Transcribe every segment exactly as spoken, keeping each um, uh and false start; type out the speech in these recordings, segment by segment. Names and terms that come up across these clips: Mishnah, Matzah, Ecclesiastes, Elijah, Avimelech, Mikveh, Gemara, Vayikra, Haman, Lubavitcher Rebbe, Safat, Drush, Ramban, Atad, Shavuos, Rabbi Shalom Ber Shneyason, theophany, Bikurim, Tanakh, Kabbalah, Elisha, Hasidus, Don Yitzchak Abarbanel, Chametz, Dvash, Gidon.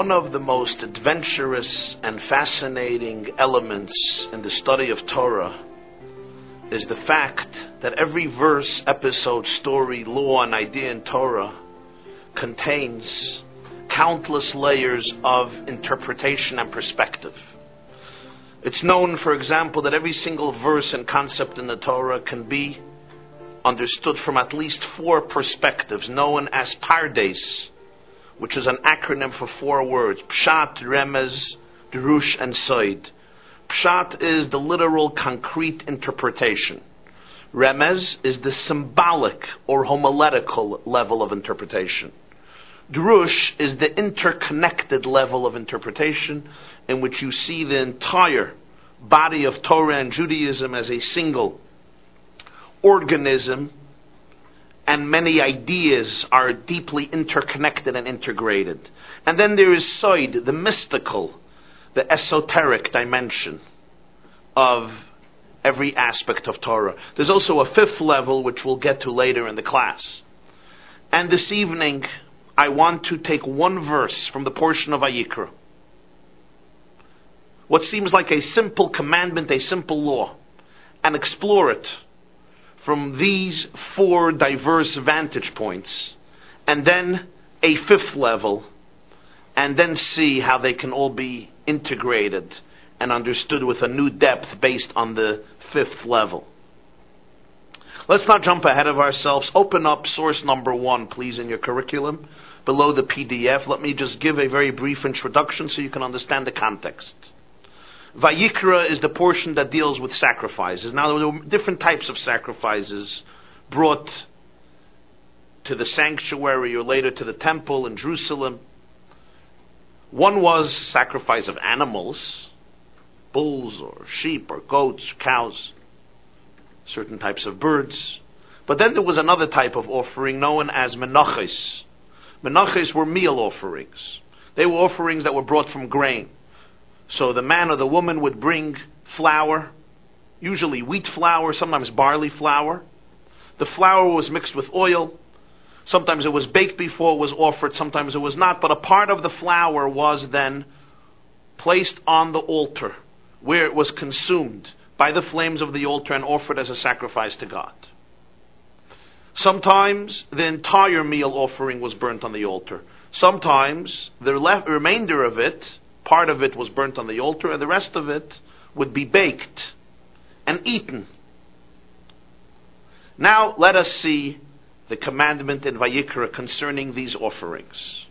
One of the most adventurous and fascinating elements in the study of Torah is the fact that every verse, episode, story, law, and idea in Torah contains countless layers of interpretation and perspective. It's known, for example, that every single verse and concept in the Torah can be understood from at least four perspectives, known as pardes, which is an acronym for four words: Pshat, Remez, Drush, and Sod. Pshat is the literal, concrete interpretation. Remez is the symbolic or homiletical level of interpretation. Drush is the interconnected level of interpretation, in which you see the entire body of Torah and Judaism as a single organism, and many ideas are deeply interconnected and integrated. And then there is Sod, the mystical, the esoteric dimension of every aspect of Torah. There's also a fifth level, which we'll get to later in the class. And this evening, I want to take one verse from the portion of Vayikra. What seems like a simple commandment, a simple law, and explore it from these four diverse vantage points, and then a fifth level, and then see how they can all be integrated and understood with a new depth based on the fifth level. Let's not jump ahead of ourselves. Open up source number one, please, in your curriculum, below the P D F. Let me just give a very brief introduction so you can understand the context. Vayikra is the portion that deals with sacrifices. Now, there were different types of sacrifices brought to the sanctuary or later to the temple in Jerusalem. One was sacrifice of animals, bulls or sheep or goats, cows, certain types of birds. But then there was another type of offering known as menaches. Menaches were meal offerings. They were offerings that were brought from grain. So the man or the woman would bring flour, usually wheat flour, sometimes barley flour. The flour was mixed with oil. Sometimes it was baked before it was offered, sometimes it was not. But a part of the flour was then placed on the altar, where it was consumed by the flames of the altar and offered as a sacrifice to God. Sometimes the entire meal offering was burnt on the altar. Sometimes the left, remainder of it, part of it was burnt on the altar, and the rest of it would be baked and eaten. Now let us see the commandment in Vayikra concerning these offerings.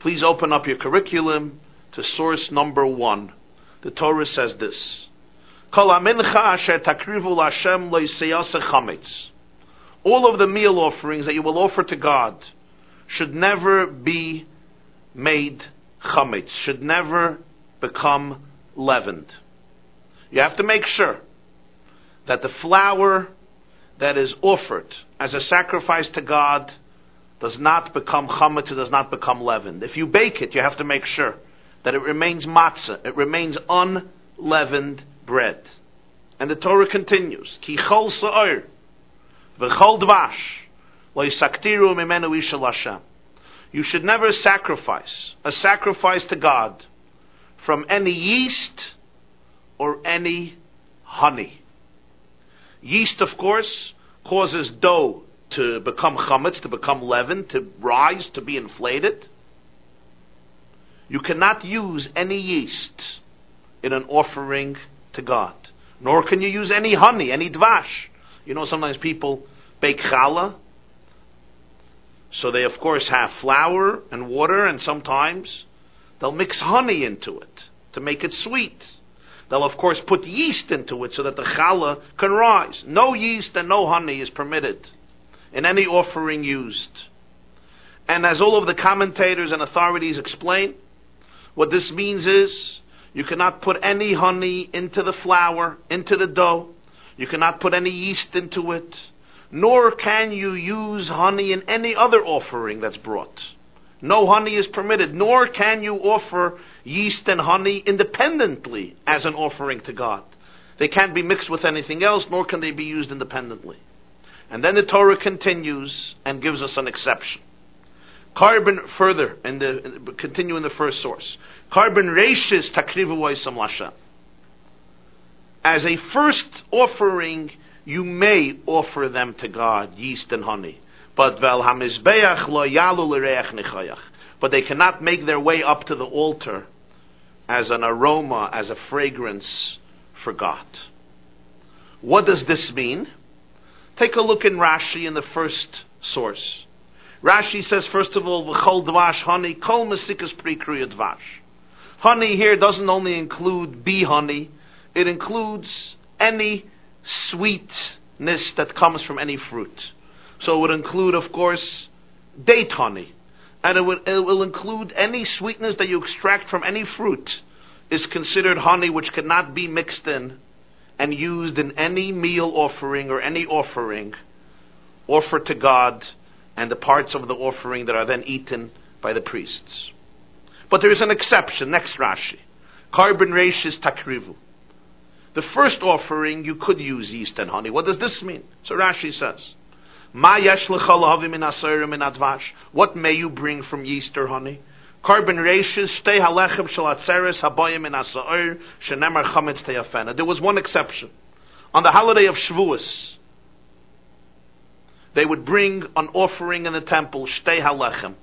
Please open up your curriculum to source number one. The Torah says this: All of the meal offerings that you will offer to God should never be made chametz, should never become leavened. You have to make sure that the flour that is offered as a sacrifice to God does not become chametz, it does not become leavened. If you bake it, you have to make sure that it remains matzah, it remains unleavened bread. And the Torah continues, Ki chol sa'or v'chol dvash lo yisaktiru mimenu ish el Hashem. You should never sacrifice a sacrifice to God from any yeast or any honey. Yeast, of course, causes dough to become chametz, to become leaven, to rise, to be inflated. You cannot use any yeast in an offering to God, nor can you use any honey, any dvash. You know, sometimes people bake challah. So they, of course, have flour and water, and sometimes they'll mix honey into it to make it sweet. They'll, of course, put yeast into it so that the challah can rise. No yeast and no honey is permitted in any offering used. And as all of the commentators and authorities explain, what this means is you cannot put any honey into the flour, into the dough. You cannot put any yeast into it. Nor can you use honey in any other offering that's brought. No honey is permitted. Nor can you offer yeast and honey independently as an offering to God. They can't be mixed with anything else, nor can they be used independently. And then the Torah continues and gives us an exception. Carbon further, and in the, continue in the first source. Carbon reishis takrivu oisam l'Hashem. As a first offering, you may offer them to God, yeast and honey. But vel hamizbeach lo yalu l'reach nechayach. But they cannot make their way up to the altar as an aroma, as a fragrance for God. What does this mean? Take a look in Rashi in the first source. Rashi says, first of all, v'chol dvash honey, kol mesikas pri kriya dvash. Honey here doesn't only include bee honey, it includes any sweetness that comes from any fruit. So it would include, of course, date honey. And it, would, it will include any sweetness that you extract from any fruit is considered honey, which cannot be mixed in and used in any meal offering or any offering offered to God, and the parts of the offering that are then eaten by the priests. But there is an exception. Next Rashi. Carbon reishis takrivu. The first offering, you could use yeast and honey. What does this mean? So Rashi says, Ma yesh l'cha l'havi min ha'seirim min ha'dvash. What may you bring from yeast or honey? Carbon reishis shtei halechem shel atzeres habayim min ha'seir shenemar chametz teyafena. There was one exception. On the holiday of Shavuos, they would bring an offering in the temple, shtei halechem,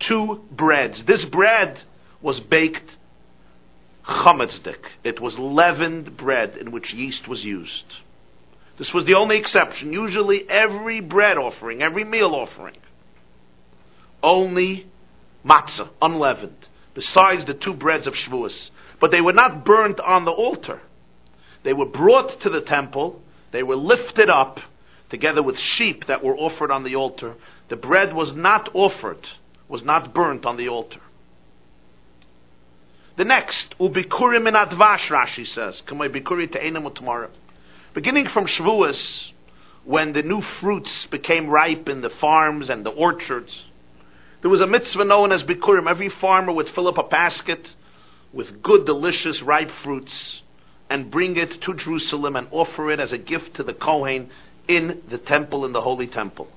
two breads. This bread was baked chametzdik. It was leavened bread in which yeast was used. This was the only exception. Usually every bread offering, every meal offering, only matzah, unleavened, besides the two breads of Shavuos. But they were not burnt on the altar. They were brought to the temple. They were lifted up, together with sheep that were offered on the altar. The bread was not offered, was not burnt on the altar. The next, Ubikurim in Advash, Rashi says, Kamei Bikuri Te'enim U'Tamara. Beginning from Shavuos, when the new fruits became ripe in the farms and the orchards, there was a mitzvah known as Bikurim. Every farmer would fill up a basket with good, delicious, ripe fruits and bring it to Jerusalem and offer it as a gift to the Kohen in the temple, in the holy temple.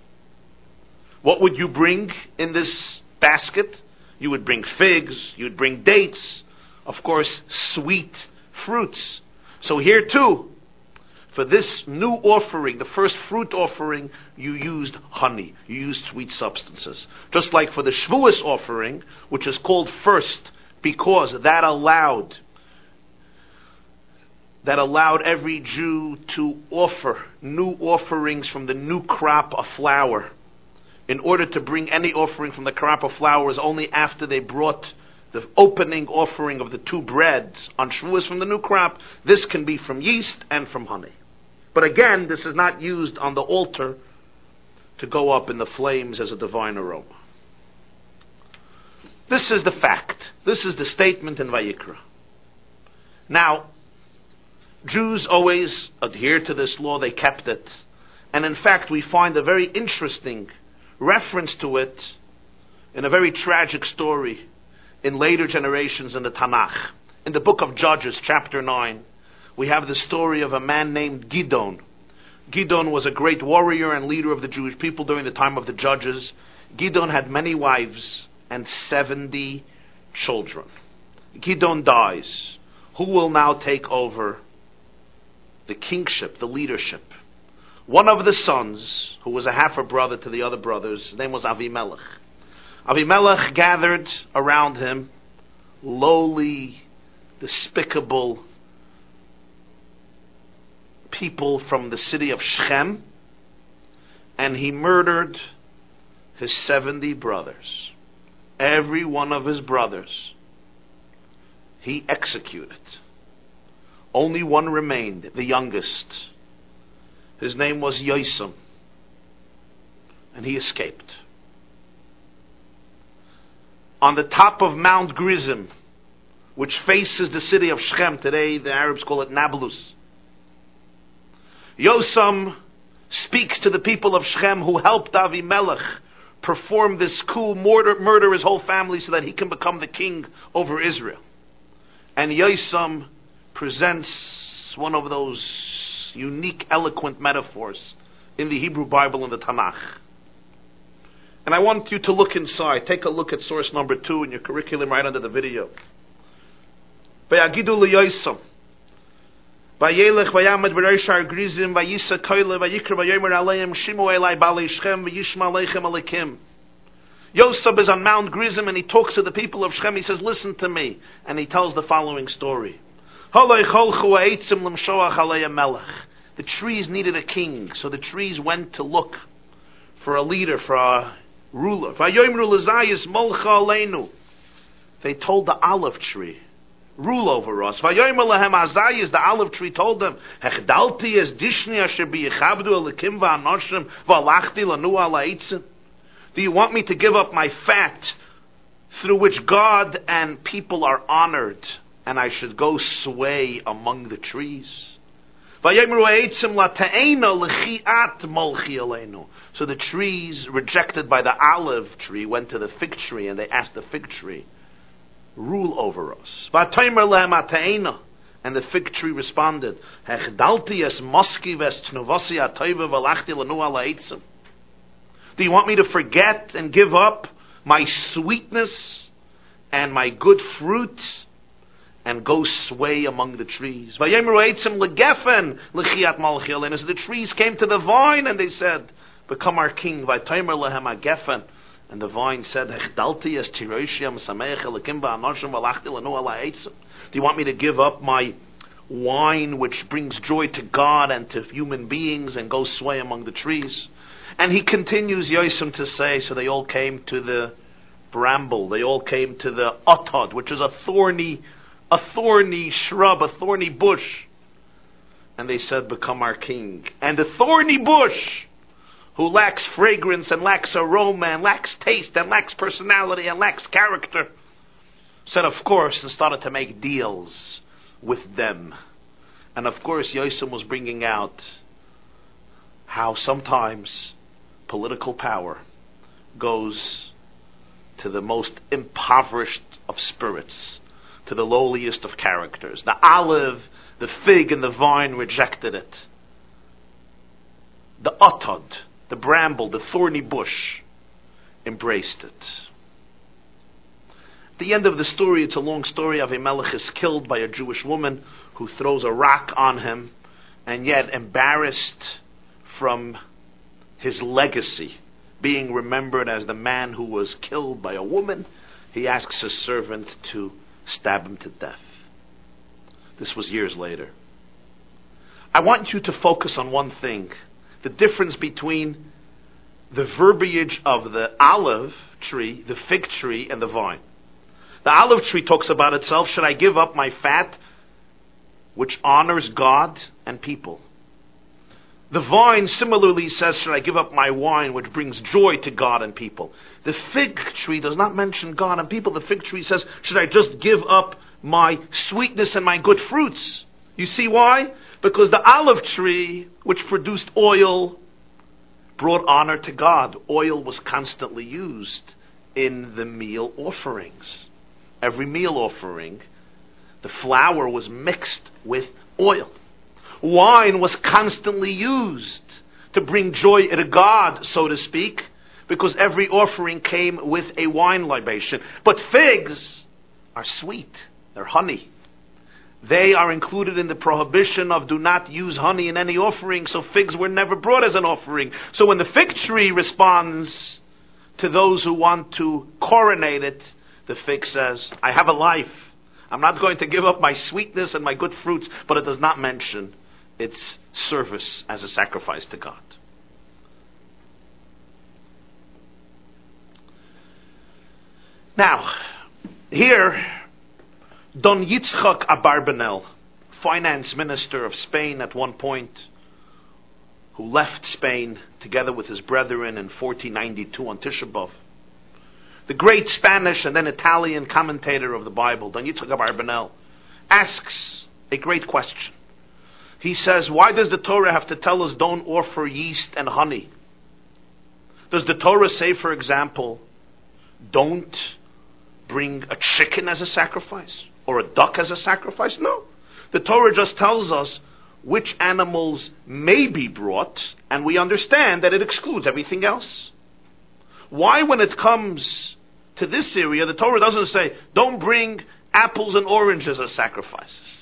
What would you bring in this basket? You would bring figs, you would bring dates, of course, sweet fruits. So here too, for this new offering, the first fruit offering, you used honey, you used sweet substances. Just like for the Shavuos offering, which is called first, because that allowed, that allowed every Jew to offer new offerings from the new crop of flour. In order to bring any offering from the crop of flour is only after they brought the opening offering of the two breads on Shavuos from the new crop. This can be from yeast and from honey. But again, this is not used on the altar to go up in the flames as a divine aroma. This is the fact. This is the statement in Vayikra. Now, Jews always adhered to this law, they kept it. And in fact, we find a very interesting reference to it in a very tragic story in later generations in the Tanakh. In the book of Judges, chapter nine, we have the story of a man named Gidon. Gidon was a great warrior and leader of the Jewish people during the time of the Judges. Gidon had many wives and seventy children. Gidon dies. Who will now take over the kingship, the leadership? One of the sons, who was a half a brother to the other brothers, his name was Avimelech. Avimelech gathered around him lowly, despicable people from the city of Shechem, and he murdered his seventy brothers. Every one of his brothers he executed. Only one remained, the youngest. His name was Yotam, and he escaped. On the top of Mount Gerizim, which faces the city of Shechem, today the Arabs call it Nablus, Yotam speaks to the people of Shechem who helped Avimelech perform this coup, murder, murder his whole family so that he can become the king over Israel. And Yotam presents one of those unique, eloquent metaphors in the Hebrew Bible and the Tanakh. And I want you to look inside. Take a look at source number two in your curriculum right under the video. Yosef is on Mount Gerizim and he talks to the people of Shechem. He says, listen to me. And he tells the following story. The trees needed a king, so the trees went to look for a leader, for a ruler. They told the olive tree, rule over us. The olive tree told them, do you want me to give up my fat through which God and people are honored, and I should go sway among the trees? So the trees rejected by the olive tree went to the fig tree, and they asked the fig tree, rule over us. And the fig tree responded, do you want me to forget and give up my sweetness and my good fruit and go sway among the trees? So the trees came to the vine and they said, become our king. And the vine said, do you want me to give up my wine which brings joy to God and to human beings and go sway among the trees? And he continues, Yosem, to say, so they all came to the bramble. They all came to the atad, which is a thorny A thorny shrub, a thorny bush. And they said, become our king. And the thorny bush, who lacks fragrance and lacks aroma and lacks taste and lacks personality and lacks character, said, of course, and started to make deals with them. And of course, Yosem was bringing out how sometimes political power goes to the most impoverished of spirits, to the lowliest of characters. The olive, the fig, and the vine rejected it. The atad, the bramble, the thorny bush, embraced it. At the end of the story, it's a long story, Avimelech is killed by a Jewish woman who throws a rock on him, and yet embarrassed from his legacy, being remembered as the man who was killed by a woman, he asks his servant to stab him to death. This was years later. I want you to focus on one thing, the difference between the verbiage of the olive tree, the fig tree, and the vine. The olive tree talks about itself, should I give up my fat, which honors God and people? The vine similarly says, should I give up my wine, which brings joy to God and people? The fig tree does not mention God and people. The fig tree says, should I just give up my sweetness and my good fruits? You see why? Because the olive tree, which produced oil, brought honor to God. Oil was constantly used in the meal offerings. Every meal offering, the flour was mixed with oil. Wine was constantly used to bring joy to God, so to speak, because every offering came with a wine libation. But figs are sweet. They're honey. They are included in the prohibition of do not use honey in any offering, so figs were never brought as an offering. So when the fig tree responds to those who want to coronate it, the fig says, I have a life. I'm not going to give up my sweetness and my good fruits, but it does not mention its service as a sacrifice to God. Now, here, Don Yitzchak Abarbanel, finance minister of Spain at one point, who left Spain together with his brethren in fourteen ninety-two on Tisha B'Av, the great Spanish and then Italian commentator of the Bible, Don Yitzchak Abarbanel, asks a great question. He says, why does the Torah have to tell us don't offer yeast and honey? Does the Torah say, for example, don't bring a chicken as a sacrifice or a duck as a sacrifice? No. The Torah just tells us which animals may be brought, and we understand that it excludes everything else. Why, when it comes to this area, the Torah doesn't say, don't bring apples and oranges as sacrifices?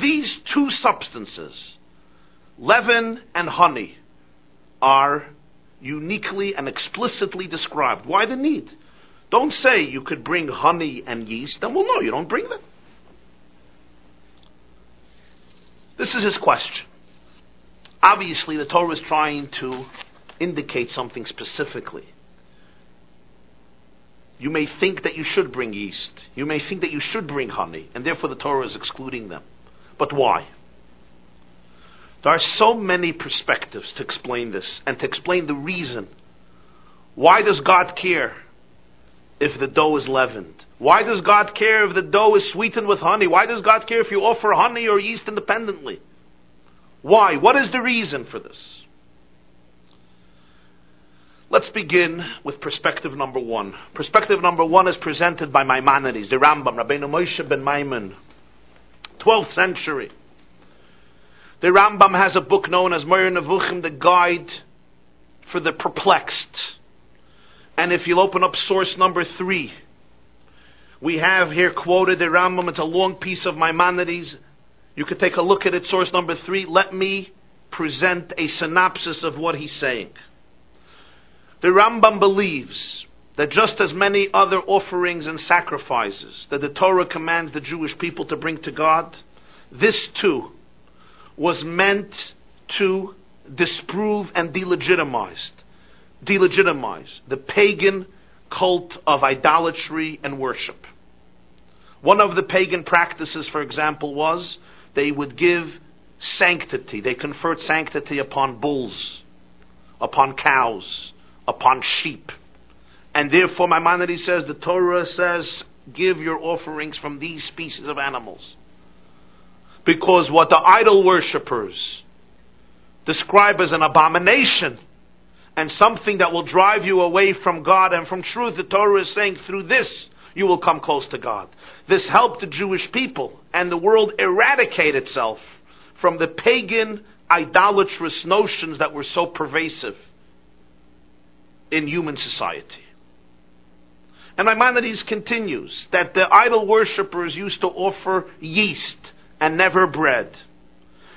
These two substances, leaven and honey, are uniquely and explicitly described. Why the need? Don't say you could bring honey and yeast, then we'll know you don't bring them. This is his question. Obviously, the Torah is trying to indicate something specifically. You may think that you should bring yeast. You may think that you should bring honey, and therefore the Torah is excluding them. But why? There are so many perspectives to explain this, and to explain the reason. Why does God care if the dough is leavened? Why does God care if the dough is sweetened with honey? Why does God care if you offer honey or yeast independently? Why? What is the reason for this? Let's begin with perspective number one. Perspective number one is presented by Maimonides, the Rambam, Rabbeinu Moshe ben Maimon, twelfth century. The Rambam has a book known as Meir Nevuchim, the Guide for the Perplexed. And if you'll open up source number three, we have here quoted the Rambam. It's a long piece of Maimonides. You could take a look at it, source number three. Let me present a synopsis of what he's saying. The Rambam believes that just as many other offerings and sacrifices that the Torah commands the Jewish people to bring to God, this too was meant to disprove and delegitimize delegitimize the pagan cult of idolatry and worship. One of the pagan practices, for example, was they would give sanctity, they conferred sanctity upon bulls, upon cows, upon sheep. And therefore, Maimonides says, the Torah says, give your offerings from these species of animals. Because what the idol worshippers describe as an abomination and something that will drive you away from God and from truth, the Torah is saying, through this, you will come close to God. This helped the Jewish people and the world eradicate itself from the pagan, idolatrous notions that were so pervasive in human society. And Maimonides continues that the idol worshippers used to offer yeast and never bread.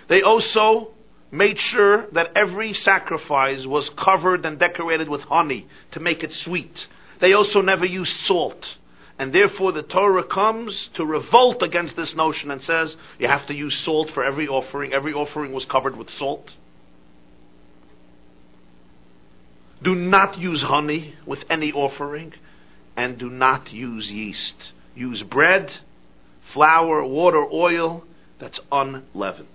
They also made sure that every sacrifice was covered and decorated with honey to make it sweet. They also never used salt. And therefore the Torah comes to revolt against this notion and says, you have to use salt for every offering. Every offering was covered with salt. Do not use honey with any offering. And do not use yeast. Use bread, flour, water, oil that's unleavened.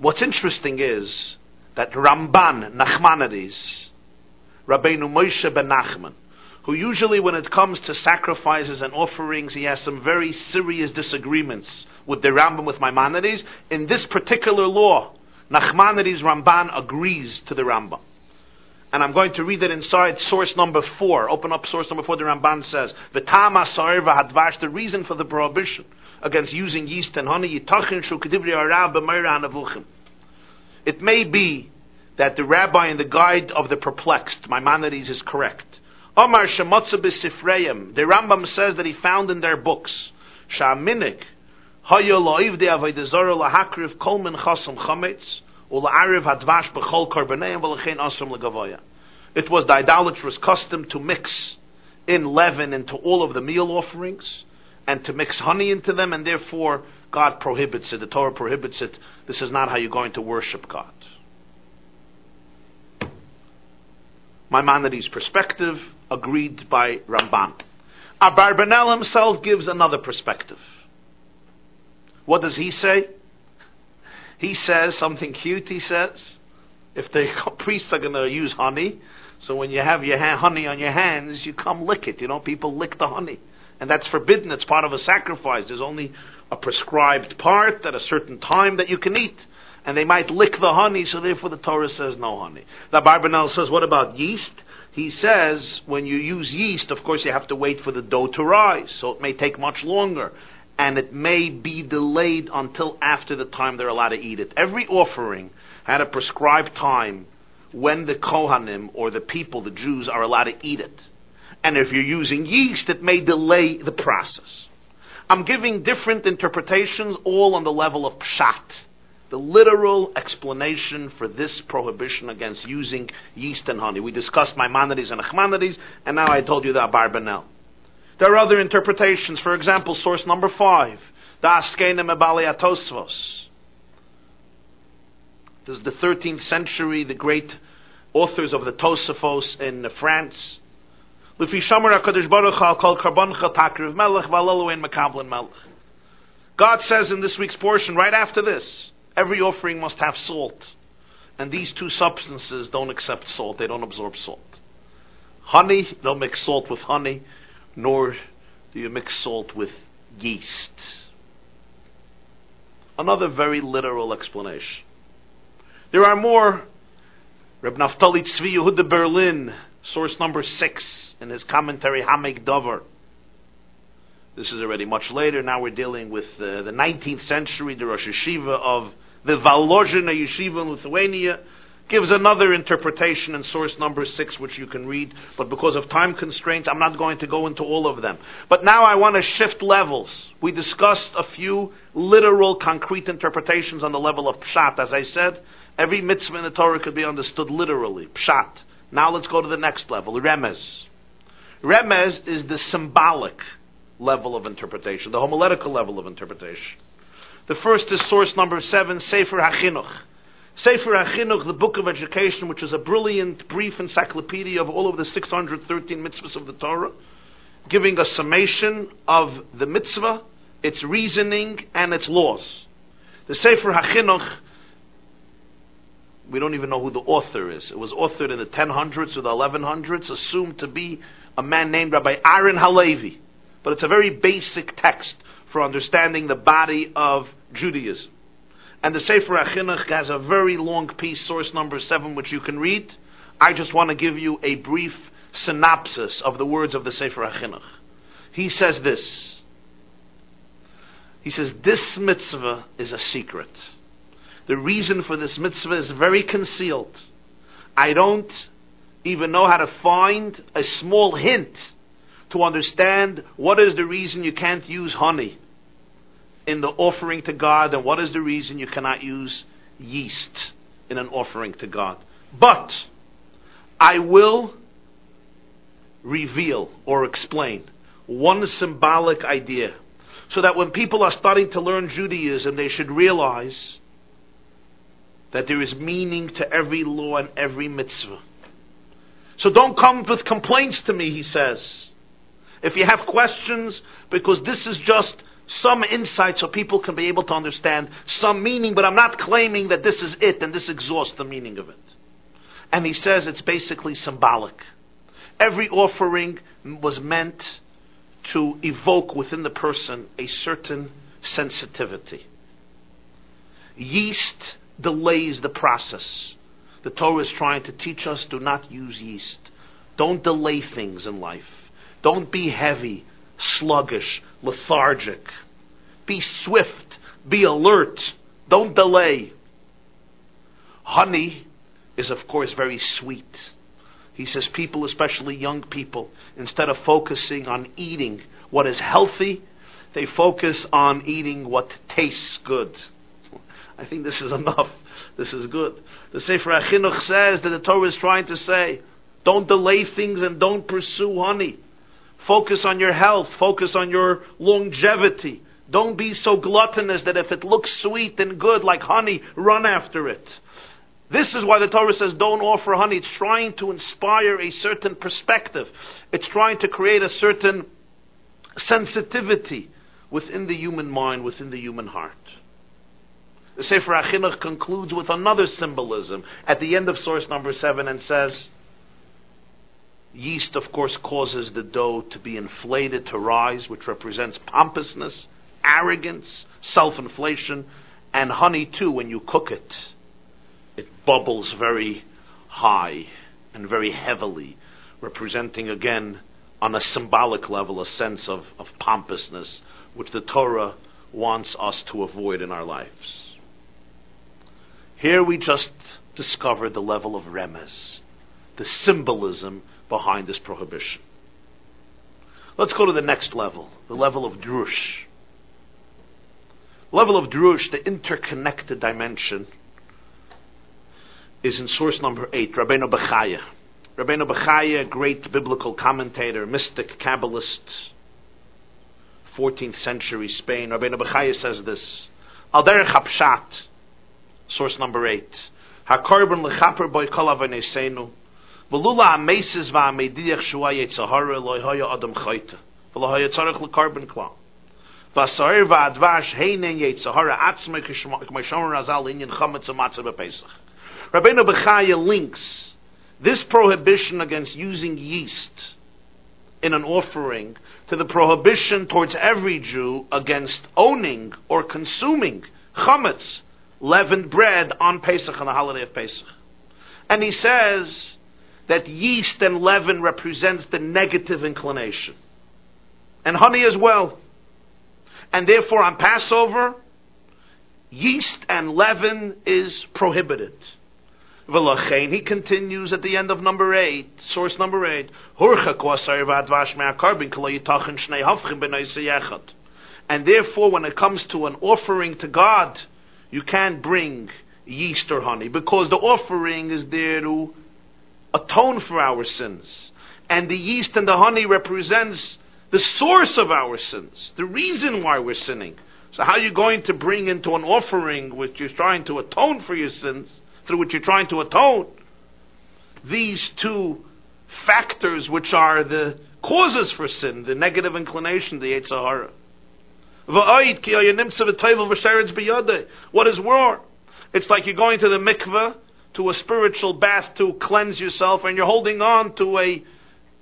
What's interesting is that Ramban, Nachmanides, Rabbeinu Moshe ben Nachman, who usually when it comes to sacrifices and offerings, he has some very serious disagreements with the Rambam, with Maimonides. In this particular law, Nachmanides Ramban agrees to the Rambam. And I'm going to read it inside source number four. Open up source number four, the Ramban says, the reason for the prohibition against using yeast and honey, it may be that the rabbi and the guide of the perplexed, Maimonides, is correct. The Rambam says that he found in their books, it was the idolatrous custom to mix in leaven into all of the meal offerings, and to mix honey into them, and therefore God prohibits it. The Torah prohibits it. This is not how you're going to worship God. Maimonides' perspective, agreed by Ramban. Abarbanel himself gives another perspective. What does he say? He says something cute. He says, if the priests are going to use honey, so when you have your ha- honey on your hands, you come lick it. You know, people lick the honey. And that's forbidden. It's part of a sacrifice. There's only a prescribed part at a certain time that you can eat. And they might lick the honey, so therefore the Torah says no honey. The Abarbanel says, what about yeast? He says, when you use yeast, of course you have to wait for the dough to rise. So it may take much longer. and it may be delayed until after the time they're allowed to eat it. Every offering had a prescribed time when the Kohanim, or the people, the Jews, are allowed to eat it. And if you're using yeast, it may delay the process. I'm giving different interpretations, all on the level of Pshat, the literal explanation for this prohibition against using yeast and honey. We discussed Maimonides and Achmanides, and now I told you the Abarbanel. There are other interpretations. For example, source number five, the Askenim Ebali Atosvos. This is the thirteenth century, the great authors of the Tosafos in France. God says in this week's portion, right after this, every offering must have salt. And these two substances don't accept salt. They don't absorb salt. Honey, don't mix salt with honey, nor do you mix salt with yeast. Another very literal explanation. There are more. Reb Naftali Tzvi Yehuda Berlin, source number six, in his commentary, Hamek Dover. This is already much later. Now we're dealing with uh, the nineteenth century, the Rosh Yeshiva of the Valozhina Yeshiva in Lithuania. Gives another interpretation in source number six, which you can read, but because of time constraints, I'm not going to go into all of them. But now I want to shift levels. We discussed a few literal, concrete interpretations on the level of Pshat. As I said, every mitzvah in the Torah could be understood literally, Pshat. Now let's go to the next level, Remez. Remez is the symbolic level of interpretation, the homiletical level of interpretation. The first is source number seven, Sefer HaChinuch. Sefer HaChinuch, the book of education, which is a brilliant, brief encyclopedia of all of the six hundred thirteen mitzvahs of the Torah, giving a summation of the mitzvah, its reasoning, and its laws. The Sefer HaChinuch, we don't even know who the author is. It was authored in the ten hundreds or the eleven hundreds, assumed to be a man named Rabbi Aaron Halevi. But it's a very basic text for understanding the body of Judaism. And the Sefer HaChinuch has a very long piece, source number seven, which you can read. I just want to give you a brief synopsis of the words of the Sefer HaChinuch. He says this. He says, this mitzvah is a secret. The reason for this mitzvah is very concealed. I don't even know how to find a small hint to understand what is the reason you can't use honey in the offering to God, and what is the reason you cannot use yeast in an offering to God. But I will reveal or explain one symbolic idea, so that when people are starting to learn Judaism, they should realize that there is meaning to every law and every mitzvah. So don't come with complaints to me, he says, if you have questions, because this is just some insight so people can be able to understand some meaning, but I'm not claiming that this is it and this exhausts the meaning of it. And he says it's basically symbolic. Every offering was meant to evoke within the person a certain sensitivity. Yeast delays the process. The Torah is trying to teach us, do not use yeast. Don't delay things in life. Don't be heavy, sluggish, lethargic. Be swift, be alert, don't delay. Honey is, of course, very sweet. He says people, especially young people, instead of focusing on eating what is healthy, they focus on eating what tastes good. I think this is enough. This is good. The Sefer HaChinuch says that the Torah is trying to say, don't delay things and don't pursue honey. Focus on your health. Focus on your longevity. Don't be so gluttonous that if it looks sweet and good like honey, run after it. This is why the Torah says don't offer honey. It's trying to inspire a certain perspective. It's trying to create a certain sensitivity within the human mind, within the human heart. The Sefer HaChinuch concludes with another symbolism at the end of source number seven and says, yeast, of course, causes the dough to be inflated, to rise, which represents pompousness, arrogance, self-inflation, and honey, too, when you cook it. It bubbles very high and very heavily, representing, again, on a symbolic level, a sense of, of pompousness, which the Torah wants us to avoid in our lives. Here we just discovered the level of Remez, the symbolism behind this prohibition. Let's go to the next level, the level of Drush. Level of Drush, the interconnected dimension, is in source number eight, Rabbeinu Bechaya. Rabbeinu Bechaya, great biblical commentator, mystic, Kabbalist, fourteenth century Spain. Rabbeinu Bechaya says this, Al derech ha-pshat, source number eight, ha-korban l'chaper boi kol avaneseinu, v'lula ha-meses v'ha-mediach shua yetzahara lo hoya adam chayta, v'lo hoya tzarech l'korban klal. V'asahir v'advash heinen yetzahara atzme k'mashom razal inyan chametz v'matzah b'pesach. Rabbeinu Bechaya links this prohibition against using yeast in an offering to the prohibition towards every Jew against owning or consuming chametz, leavened bread, on Pesach, on the holiday of Pesach. And he says that yeast and leaven represents the negative inclination. And honey as well. And therefore on Passover, yeast and leaven is prohibited. V'lachein, he continues at the end of number eight, source number eight, and therefore when it comes to an offering to God, you can't bring yeast or honey, because the offering is there to atone for our sins. And the yeast and the honey represents the source of our sins, the reason why we're sinning. So how are you going to bring into an offering which you're trying to atone for your sins, through which you're trying to atone, these two factors which are the causes for sin, the negative inclination, the Yetzer Hara. What is war? It's like you're going to the mikveh, to a spiritual bath to cleanse yourself, and you're holding on to a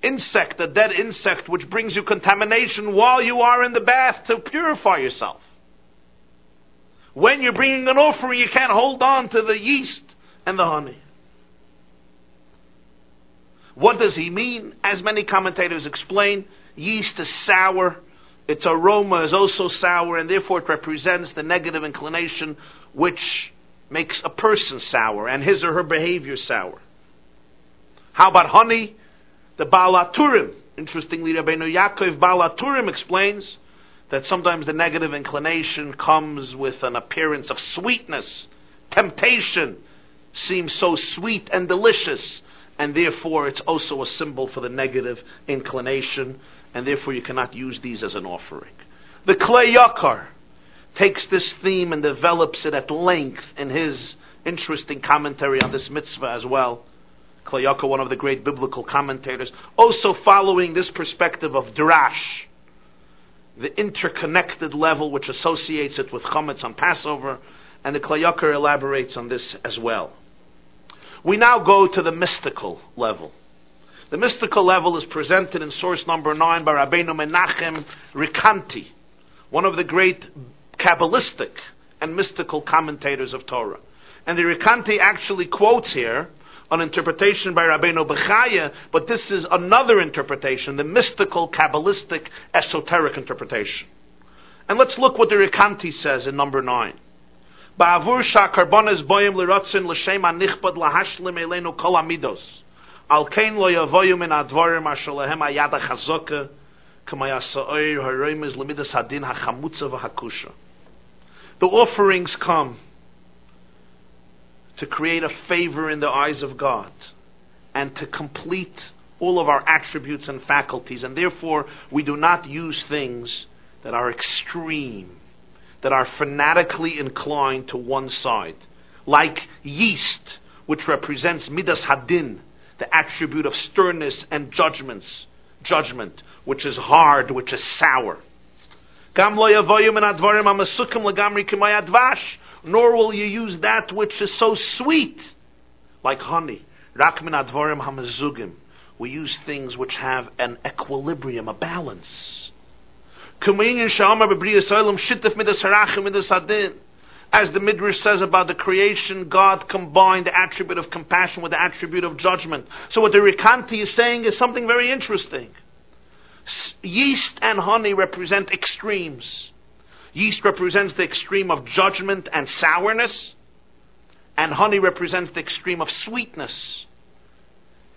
insect, a dead insect, which brings you contamination while you are in the bath to purify yourself. When you're bringing an offering, you can't hold on to the yeast and the honey. What does he mean? As many commentators explain, yeast is sour, its aroma is also sour, and therefore it represents the negative inclination which makes a person sour, and his or her behavior sour. How about honey? The Baal HaTurim, interestingly, Rabbeinu Yaakov Baal HaTurim explains that sometimes the negative inclination comes with an appearance of sweetness, temptation, seems so sweet and delicious, and therefore it's also a symbol for the negative inclination, and therefore you cannot use these as an offering. The Kli Yakar takes this theme and develops it at length in his interesting commentary on this mitzvah as well. Kli Yakar, one of the great biblical commentators, also following this perspective of Drash, the interconnected level which associates it with Chametz on Passover, and the Kli Yakar elaborates on this as well. We now go to the mystical level. The mystical level is presented in source number nine by Rabbeinu Menachem Rikanti, one of the great Kabbalistic and mystical commentators of Torah. And the Rikanti actually quotes here an interpretation by Rabbeinu Bechaya, but this is another interpretation, the mystical, Kabbalistic, esoteric interpretation. And let's look what the Rikanti says in number nine. Ba'avur sha'karbones boyim l'rotzin l'shem ha'nichbad l'hashlim elenu kol hamidos. Alkein lo yavoyu min advarim ashalahem ayad ha'chazoka k'mayasa'oir ha'roimiz l'midas hadin ha'chamutza v'hakusha. The offerings come to create a favor in the eyes of God, and to complete all of our attributes and faculties. And therefore, we do not use things that are extreme, that are fanatically inclined to one side. Like yeast, which represents Midas Hadin, the attribute of sternness and judgments, judgment, which is hard, which is sour. Gam lo yavoyim en advarim hamasukim legamri kimay advash. Nor will you use that which is so sweet, like honey. Rak min advarim hamezugim. We use things which have an equilibrium, a balance. As the Midrash says about the creation, God combined the attribute of compassion with the attribute of judgment. So what the Rikanti is saying is something very interesting. Yeast and honey represent extremes. Yeast represents the extreme of judgment and sourness, and honey represents the extreme of sweetness.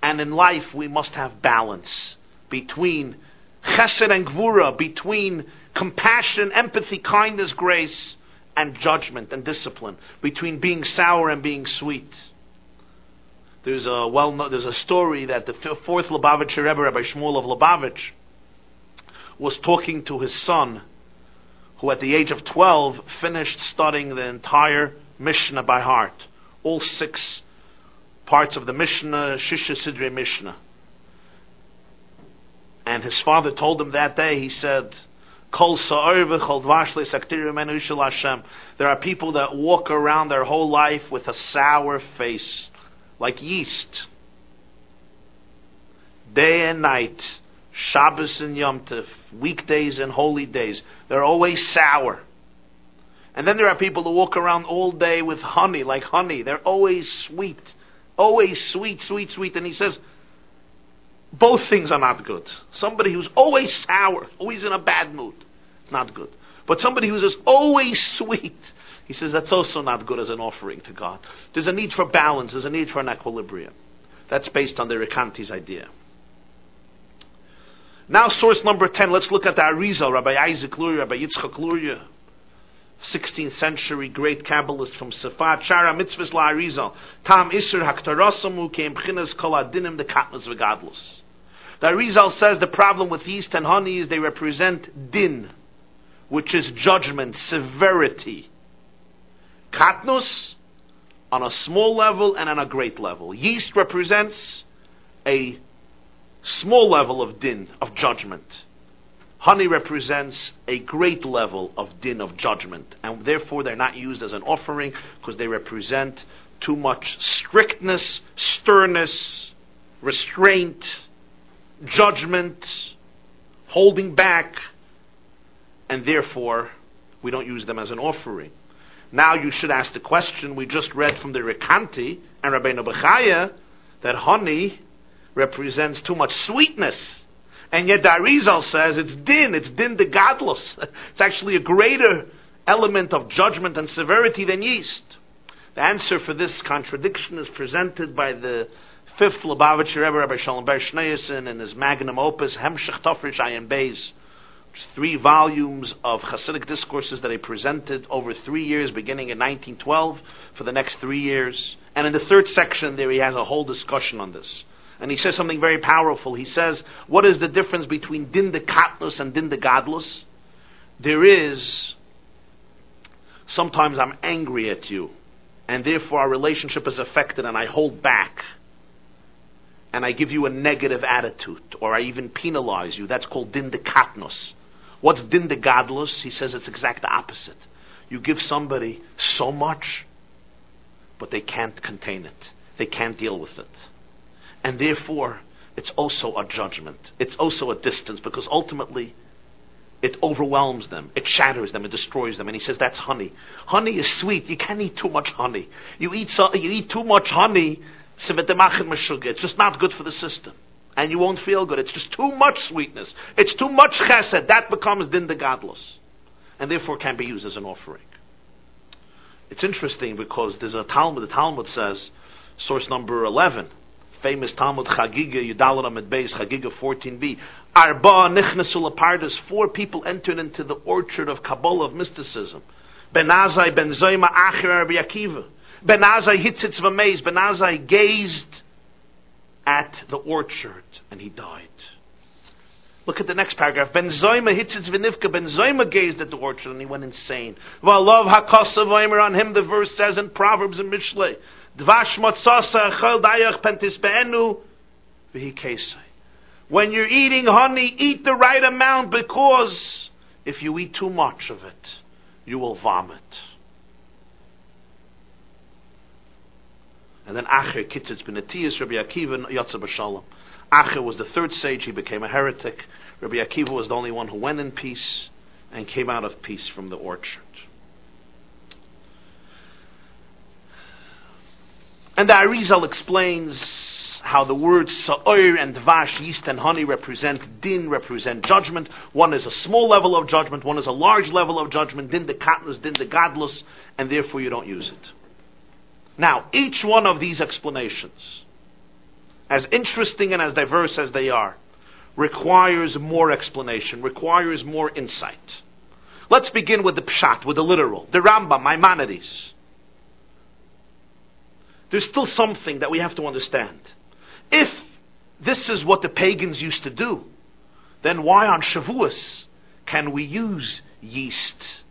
And in life we must have balance between chesed and gvura, between compassion, empathy, kindness, grace, and judgment and discipline, between being sour and being sweet. There's a well known, there's a story that the fourth Lubavitcher Rebbe, Rabbi Shmuel of Lubavitch, was talking to his son, who at the age of twelve finished studying the entire Mishnah by heart, all six parts of the Mishnah, Shisha Sidrei Mishnah. And his father told him that day, he said, Kol sa'or v'chol dvash le'saktir imenu shel Hashem. There are people that walk around their whole life with a sour face, like yeast. Day and night, Shabbos and Yom Tov, weekdays and holy days, they're always sour. And then there are people that walk around all day with honey, like honey. They're always sweet. Always sweet, sweet, sweet. And he says, both things are not good. Somebody who's always sour, always in a bad mood, it's not good. But somebody who's just always sweet, he says that's also not good as an offering to God. There's a need for balance. There's a need for an equilibrium. That's based on the Rikanti's idea. Now source number ten, let's look at the Arizal, Rabbi Isaac Luria, Rabbi Yitzchak Luria, sixteenth century great Kabbalist from Safat, Shara Mitzvahs La Arizal, Tam Isser Haktarasamu Keim Chinas Kol Adinim the Katnas Vegadlus. The Arizal says the problem with yeast and honey is they represent din, which is judgment, severity. Katnus, on a small level and on a great level. Yeast represents a small level of din, of judgment. Honey represents a great level of din, of judgment. And therefore they're not used as an offering because they represent too much strictness, sternness, restraint, judgment, holding back. And therefore we don't use them as an offering. Now you should ask the question we just read from the Rikanti and Rabbeinu Bechaya that honey represents too much sweetness. And yet the Arizal says it's din, it's din the godless. It's actually a greater element of judgment and severity than yeast. The answer for this contradiction is presented by the fifth Lubavitcher Rebbe, Rabbi Shalom Ber Shneyason, in his magnum opus, Hemshech Tafresh Ayin Beis, three volumes of Hasidic discourses that he presented over three years, beginning in nineteen twelve, for the next three years. And in the third section there he has a whole discussion on this. And he says something very powerful. He says, what is the difference between din de katnus and din de godless? There is, sometimes I'm angry at you, and therefore our relationship is affected, and I hold back, and I give you a negative attitude, or I even penalize you. That's called din de katnus. What's din de godless? He says it's exact opposite. You give somebody so much, but they can't contain it. They can't deal with it. And therefore, it's also a judgment. It's also a distance, because ultimately, it overwhelms them. It shatters them. It destroys them. And he says that's honey. Honey is sweet. You can't eat too much honey. You eat so, you eat too much honey, it's just not good for the system. And you won't feel good. It's just too much sweetness. It's too much chesed. That becomes din de gadlus. And therefore can't be used as an offering. It's interesting because there's a Talmud. The Talmud says, source number eleven, famous Talmud Chagiga Yudalad Amid Beis Chagiga fourteen b. Arba nichnasul apardus. Four people entered into the orchard of Kabbalah, of mysticism. Benazai ben Zayma Acher Rabbi Akiva. Benazai hitzitz v'meis. Benazai gazed at the orchard and he died. Look at the next paragraph. Ben Zayma hitzitz v'nivka. Ben Zayma gazed at the orchard and he went insane. V'alav hakasa v'aymer. On him the verse says in Proverbs and Mishlei, when you're eating honey, eat the right amount, because if you eat too much of it, you will vomit. And then Acher Kitzitz Benetius, Rabbi Akiva Yotze B'Shalom. Acher was the third sage, he became a heretic. Rabbi Akiva was the only one who went in peace and came out of peace from the orchard. And the Arizal explains how the words sa'or and dvash, yeast and honey, represent din, represent judgment. One is a small level of judgment, one is a large level of judgment, din the katnus, din the godless, and therefore you don't use it. Now, each one of these explanations, as interesting and as diverse as they are, requires more explanation, requires more insight. Let's begin with the pshat, with the literal, the Rambam, Maimonides. There's still something that we have to understand. If this is what the pagans used to do, then why on Shavuos can we use yeast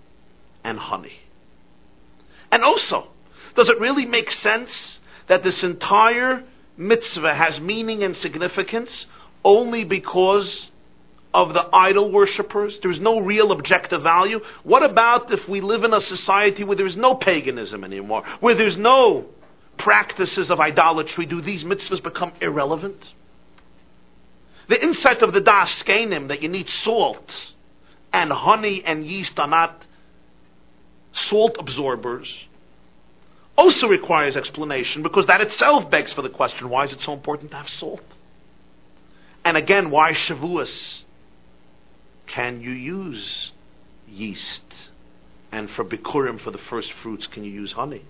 and honey? And also, does it really make sense that this entire mitzvah has meaning and significance only because of the idol worshippers? There's no real objective value. What about if we live in a society where there's no paganism anymore, where there's no practices of idolatry? Do these mitzvahs become irrelevant? The insight of the Das Kenim that you need salt and honey and yeast are not salt absorbers also requires explanation, because that itself begs for the question, why is it so important to have salt? And again, why Shavuos can you use yeast, and for Bikurim, for the first fruits, can you use honey?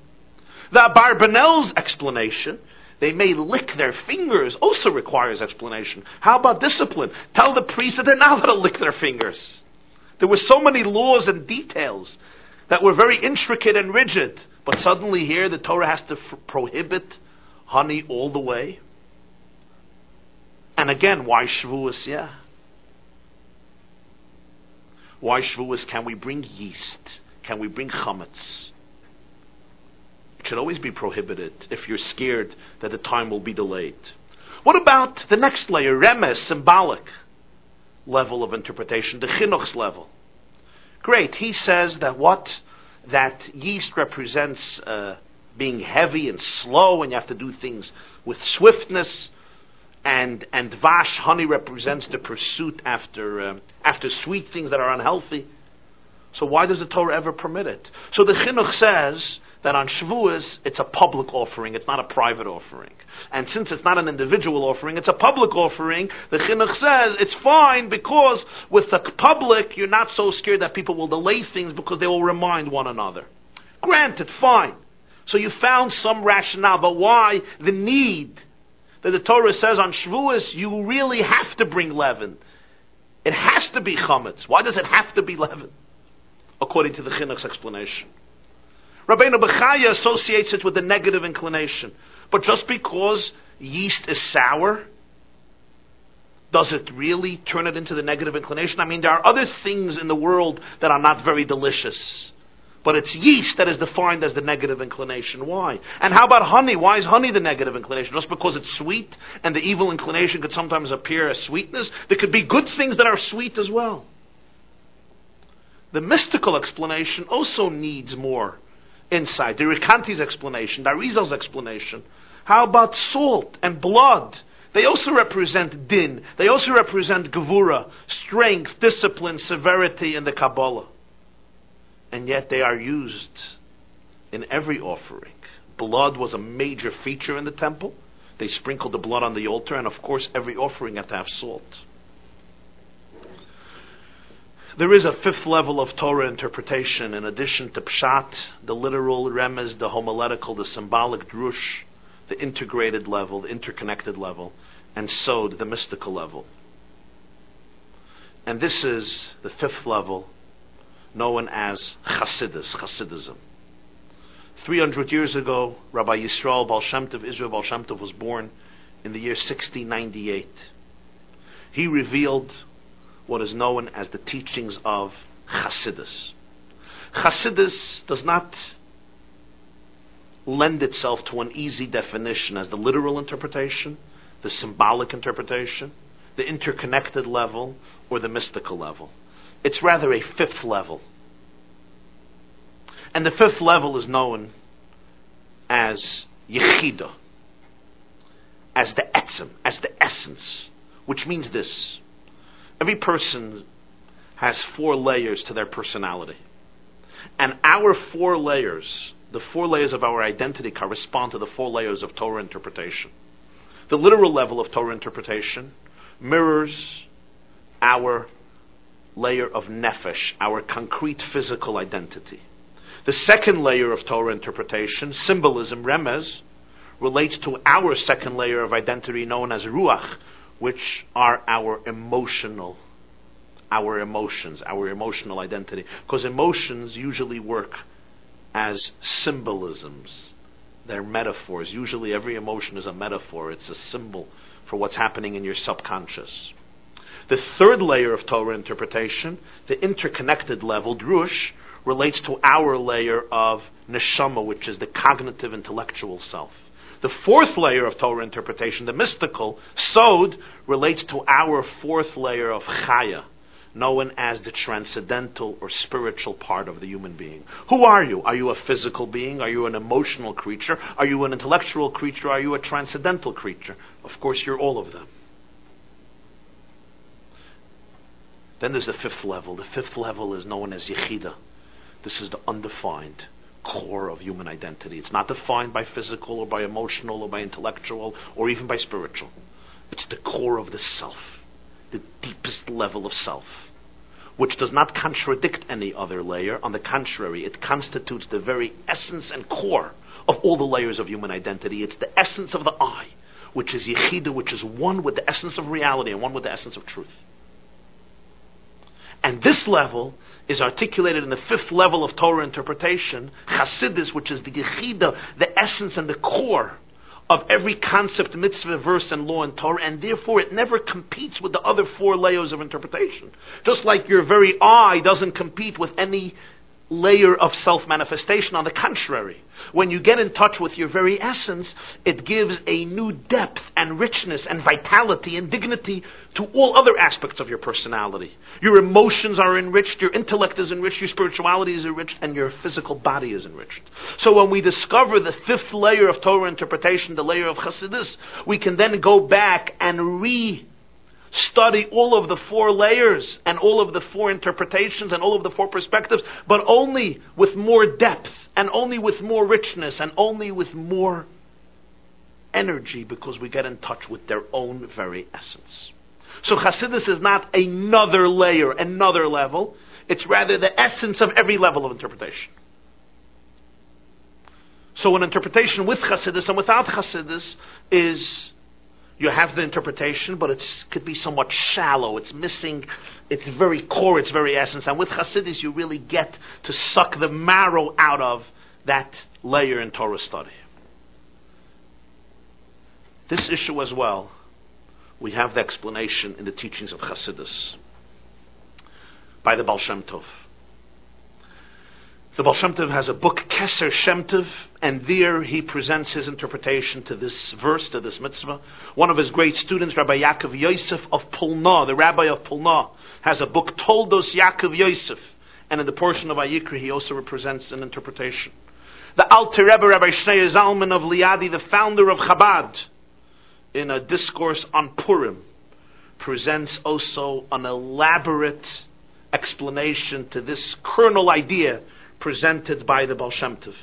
The Abarbanel's explanation, they may lick their fingers, also requires explanation. How about discipline? Tell the priests that they're not allowed to lick their fingers. There were so many laws and details that were very intricate and rigid, but suddenly here the Torah has to f- prohibit honey all the way. And again, why Shavuos, yeah? Why Shavuos can we bring yeast? Can we bring chametz? It should always be prohibited if you're scared that the time will be delayed. What about the next layer, Remez, symbolic level of interpretation, the chinuch's level? Great, he says that what? That yeast represents uh, being heavy and slow, and you have to do things with swiftness, and and dvash, honey, represents the pursuit after, um, after sweet things that are unhealthy. So why does the Torah ever permit it? So the chinuch says that on Shavuos, it's a public offering, it's not a private offering. And since it's not an individual offering, it's a public offering, the Chinuch says it's fine, because with the public, you're not so scared that people will delay things because they will remind one another. Granted, fine. So you found some rationale, but why the need that the Torah says on Shavuos, you really have to bring leaven? It has to be chametz. Why does it have to be leaven? According to the Chinuch's explanation, Rabbeinu Bechaya associates it with a negative inclination. But just because yeast is sour, does it really turn it into the negative inclination? I mean, there are other things in the world that are not very delicious, but it's yeast that is defined as the negative inclination. Why? And how about honey? Why is honey the negative inclination? Just because it's sweet, and the evil inclination could sometimes appear as sweetness? There could be good things that are sweet as well. The mystical explanation also needs more inside, the Rikanti's explanation, the Arizal's explanation. How about salt and blood? They also represent din. They also represent gevura, strength, discipline, severity in the Kabbalah. And yet they are used in every offering. Blood was a major feature in the temple. They sprinkled the blood on the altar, and of course every offering had to have salt. There is a fifth level of Torah interpretation in addition to Pshat, the literal, Remez, the homiletical, the symbolic, Drush, the integrated level, the interconnected level, and Sod, the mystical level. And this is the fifth level, known as Chassidus, Chassidism. three hundred years ago, Rabbi Yisrael Baal Shem Tov, Israel Baal Shem Tov, was born in the year sixteen ninety-eight. He revealed what is known as the teachings of Hasidus. Hasidus does not lend itself to an easy definition as the literal interpretation, the symbolic interpretation, the interconnected level, or the mystical level. It's rather a fifth level. And the fifth level is known as Yechidah, as the etzem, as the essence, which means this. Every person has four layers to their personality. And our four layers, the four layers of our identity, correspond to the four layers of Torah interpretation. The literal level of Torah interpretation mirrors our layer of nefesh, our concrete physical identity. The second layer of Torah interpretation, symbolism, remez, relates to our second layer of identity known as ruach, which are our emotional, our emotions, our emotional identity. Because emotions usually work as symbolisms. They're metaphors. Usually every emotion is a metaphor. It's a symbol for what's happening in your subconscious. The third layer of Torah interpretation, the interconnected level, drush, relates to our layer of neshama, which is the cognitive intellectual self. The fourth layer of Torah interpretation, the mystical, sod, relates to our fourth layer of chaya, known as the transcendental or spiritual part of the human being. Who are you? Are you a physical being? Are you an emotional creature? Are you an intellectual creature? Are you a transcendental creature? Of course, you're all of them. Then there's the fifth level. The fifth level is known as yechidah. This is the undefined core of human identity. It's not defined by physical or by emotional or by intellectual or even by spiritual. It's the core of the self, the deepest level of self, which does not contradict any other layer. On the contrary, it constitutes the very essence and core of all the layers of human identity. It's the essence of the I, which is Yechidah, which is one with the essence of reality and one with the essence of truth. And this level is articulated in the fifth level of Torah interpretation, Chassidus, which is the Yechidah, the essence and the core of every concept, mitzvah, verse, and law in Torah, and therefore it never competes with the other four layers of interpretation. Just like your very I doesn't compete with any layer of self-manifestation. On the contrary, when you get in touch with your very essence, it gives a new depth and richness and vitality and dignity to all other aspects of your personality. Your emotions are enriched, your intellect is enriched, your spirituality is enriched, and your physical body is enriched. So when we discover the fifth layer of Torah interpretation, the layer of Hasidus, we can then go back and re- study all of the four layers and all of the four interpretations and all of the four perspectives, but only with more depth and only with more richness and only with more energy, because we get in touch with their own very essence. So Chassidus is not another layer, another level. It's rather the essence of every level of interpretation. So an interpretation with Chassidus and without Chassidus is... you have the interpretation, but it could be somewhat shallow. It's missing its very core, its very essence. And with Hasidus, you really get to suck the marrow out of that layer in Torah study. This issue as well, we have the explanation in the teachings of Hasidus by the Baal Shem Tov. The Baal Shem Tov has a book, Keser Shem Tov, and there he presents his interpretation to this verse, to this mitzvah. One of his great students, Rabbi Yaakov Yosef of Pulna, the rabbi of Pulna, has a book, Toldos Yaakov Yosef, and in the portion of Vayikra he also represents an interpretation. The Alter Rebbe, Rabbi Shneur Zalman of Liadi, the founder of Chabad, in a discourse on Purim, presents also an elaborate explanation to this kernel idea presented by the Baal Shem Tov.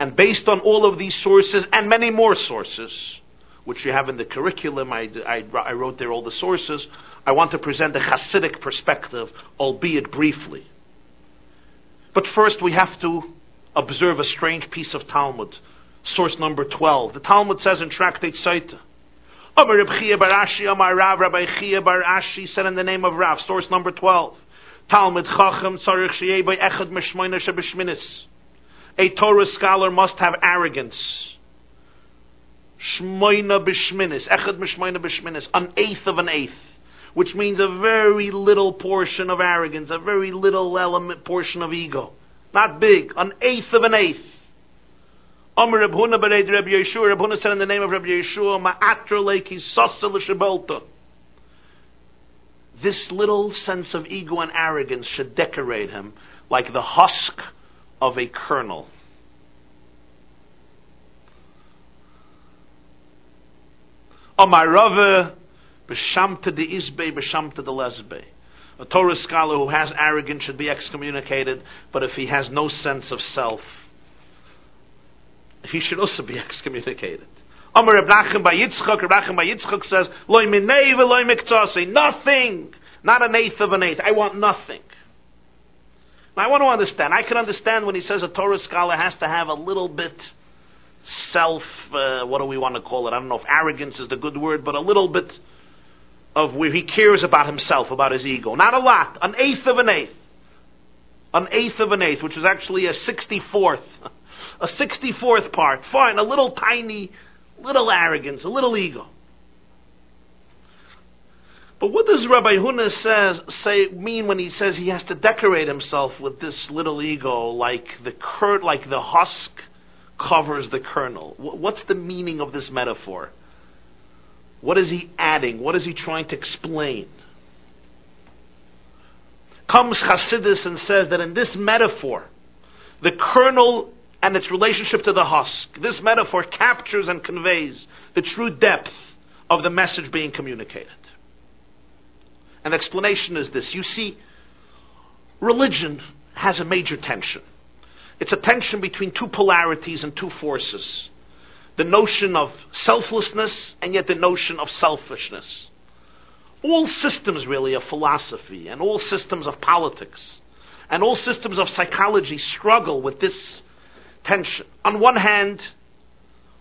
And based on all of these sources and many more sources, which you have in the curriculum, I, I, I wrote there all the sources, I want to present a Hasidic perspective, albeit briefly. But first we have to observe a strange piece of Talmud, source number twelve. The Talmud says in Tractate Saita, Amar Reb Chia bar Ashi, Amar Rav, Rabbi Chia bar Ashi said in the name of Rav, source number twelve. Talmid Chacham Tzarich Sheyeh by Echad Meshmoyna Shebeshminis. A Torah scholar must have arrogance. Shmoyna Beshminis. Echad Meshmoyna Beshminis. An eighth of an eighth. Which means a very little portion of arrogance. A very little element portion of ego. Not big. An eighth of an eighth. Amr Reb Huna Bered Reb Yeshua. Reb Huna said in the name of Reb Yeshua, Ma'atra Leiki Sasa L'Shebolta. This little sense of ego and arrogance should decorate him like the husk of a kernel. Amarava b'shamta de isbe b'shamta de lesbe. A Torah scholar who has arrogance should be excommunicated, but if he has no sense of self, he should also be excommunicated. Amar Reb Nachum bar Yitzchak, Reb Nachum bar Yitzchak says, Loi minei v'loi miktsasi, nothing, not an eighth of an eighth. I want nothing. Now I want to understand. I can understand when he says a Torah scholar has to have a little bit self, uh, what do we want to call it? I don't know if arrogance is the good word, but a little bit of where he cares about himself, about his ego. Not a lot. An eighth of an eighth. An eighth of an eighth, which is actually a sixty-fourth. A sixty-fourth part. Fine, a little tiny, little arrogance, a little ego. But what does Rabbi Huna says say mean when he says he has to decorate himself with this little ego, like the cur- like the husk covers the kernel? W- what's the meaning of this metaphor? What is he adding? What is he trying to explain? Comes Chassidus and says that in this metaphor, the kernel and its relationship to the husk, this metaphor captures and conveys the true depth of the message being communicated. And the explanation is this. You see, religion has a major tension. It's a tension between two polarities and two forces. The notion of selflessness and yet the notion of selfishness. All systems really of philosophy and all systems of politics and all systems of psychology struggle with this tension. On one hand,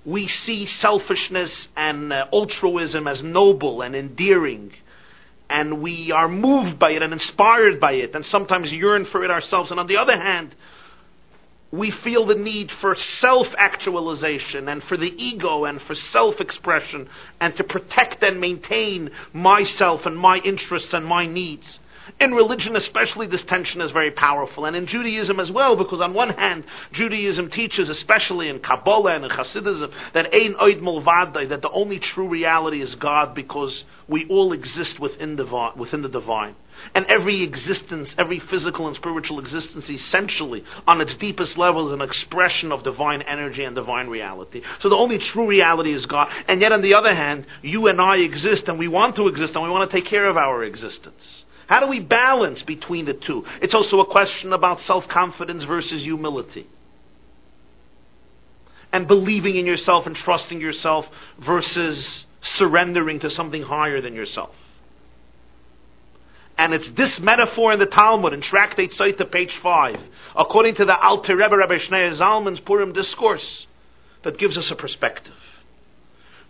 we see selfishness and uh, altruism as noble and endearing, and we are moved by it and inspired by it and sometimes yearn for it ourselves. And on the other hand, we feel the need for self-actualization and for the ego and for self-expression and to protect and maintain myself and my interests and my needs. In religion especially, this tension is very powerful. And in Judaism as well, because on one hand, Judaism teaches, especially in Kabbalah and in Hasidism, that ein oid milvadai, that the only true reality is God, because we all exist within the, within the divine. And every existence, every physical and spiritual existence, essentially, on its deepest level, is an expression of divine energy and divine reality. So the only true reality is God. And yet on the other hand, you and I exist, and we want to exist, and we want to take care of our existence. How do we balance between the two? It's also a question about self-confidence versus humility. And believing in yourself and trusting yourself versus surrendering to something higher than yourself. And it's this metaphor in the Talmud, in Tractate Saita, page five, according to the Alter Rebbe, Rabbi Shneur Zalman's Purim discourse, that gives us a perspective.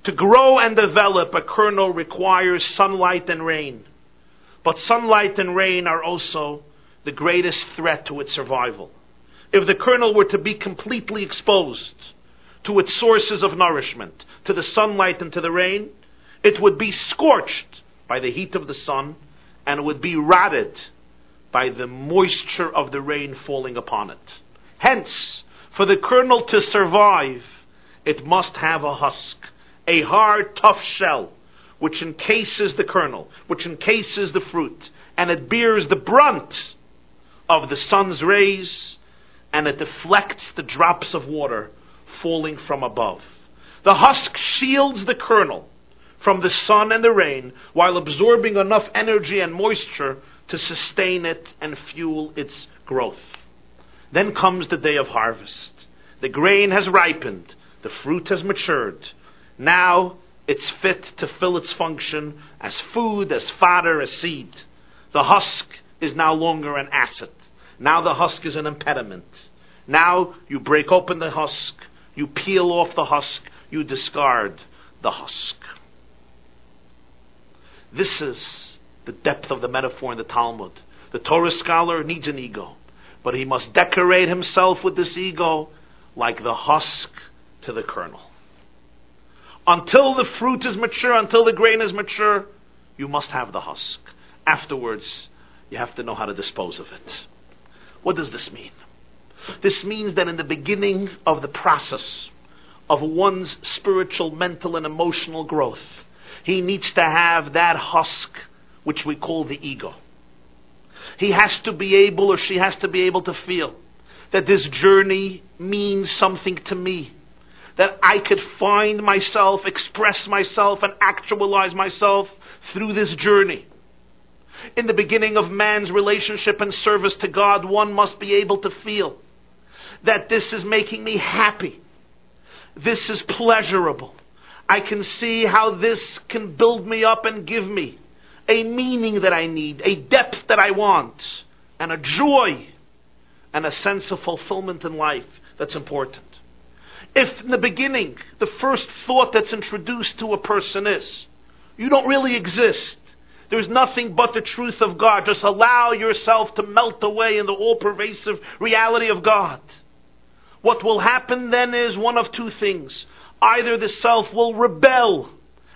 To grow and develop a kernel requires sunlight and rain. But sunlight and rain are also the greatest threat to its survival. If the kernel were to be completely exposed to its sources of nourishment, to the sunlight and to the rain, it would be scorched by the heat of the sun and would be rotted by the moisture of the rain falling upon it. Hence, for the kernel to survive, it must have a husk, a hard, tough shell, which encases the kernel, which encases the fruit, and it bears the brunt of the sun's rays, and it deflects the drops of water falling from above. The husk shields the kernel from the sun and the rain, while absorbing enough energy and moisture to sustain it and fuel its growth. Then comes the day of harvest. The grain has ripened, the fruit has matured. Now, it's fit to fill its function as food, as fodder, as seed. The husk is no longer an asset. Now the husk is an impediment. Now you break open the husk, you peel off the husk, you discard the husk. This is the depth of the metaphor in the Talmud. The Torah scholar needs an ego, but he must decorate himself with this ego like the husk to the kernel. Until the fruit is mature, until the grain is mature, you must have the husk. Afterwards, you have to know how to dispose of it. What does this mean? This means that in the beginning of the process of one's spiritual, mental, and emotional growth, he needs to have that husk, which we call the ego. He has to be able, or she has to be able to feel that this journey means something to me, that I could find myself, express myself, and actualize myself through this journey. In the beginning of man's relationship and service to God, one must be able to feel that this is making me happy. This is pleasurable. I can see how this can build me up and give me a meaning that I need, a depth that I want, and a joy, and a sense of fulfillment in life that's important. If in the beginning, the first thought that's introduced to a person is, you don't really exist, there's nothing but the truth of God, just allow yourself to melt away in the all-pervasive reality of God. What will happen then is one of two things. Either the self will rebel,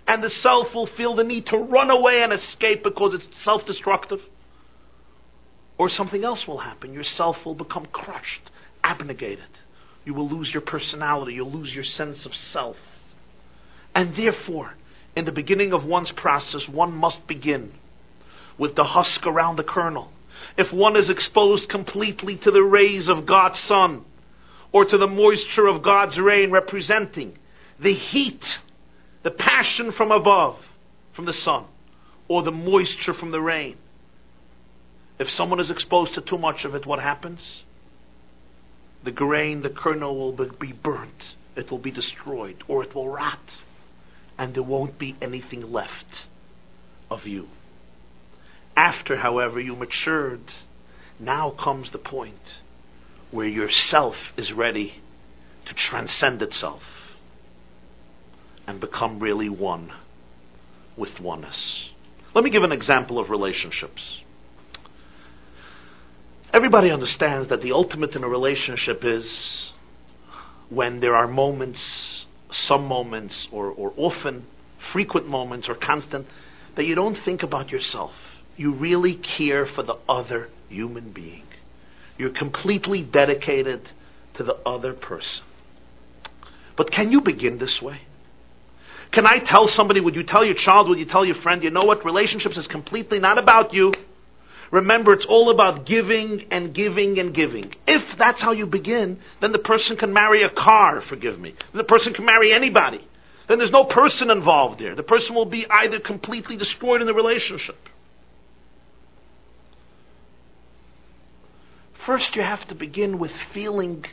and the self will feel the need to run away and escape because it's self-destructive, or something else will happen. Your self will become crushed, abnegated. You will lose your personality, you'll lose your sense of self. And therefore, in the beginning of one's process, one must begin with the husk around the kernel. If one is exposed completely to the rays of God's sun, or to the moisture of God's rain, representing the heat, the passion from above, from the sun, or the moisture from the rain. If someone is exposed to too much of it, what happens? The grain, the kernel will be burnt, it will be destroyed, or it will rot, and there won't be anything left of you. After, however, you matured, now comes the point where yourself is ready to transcend itself and become really one with oneness. Let me give an example of relationships. Everybody understands that the ultimate in a relationship is when there are moments, some moments, or, or often frequent moments or constant, that you don't think about yourself. You really care for the other human being. You're completely dedicated to the other person. But can you begin this way? Can I tell somebody, would you tell your child, would you tell your friend, you know what, relationships is completely not about you. Remember, it's all about giving and giving and giving. If that's how you begin, then the person can marry a car, forgive me. Then the person can marry anybody. Then there's no person involved there. The person will be either completely destroyed in the relationship. First, you have to begin with feeling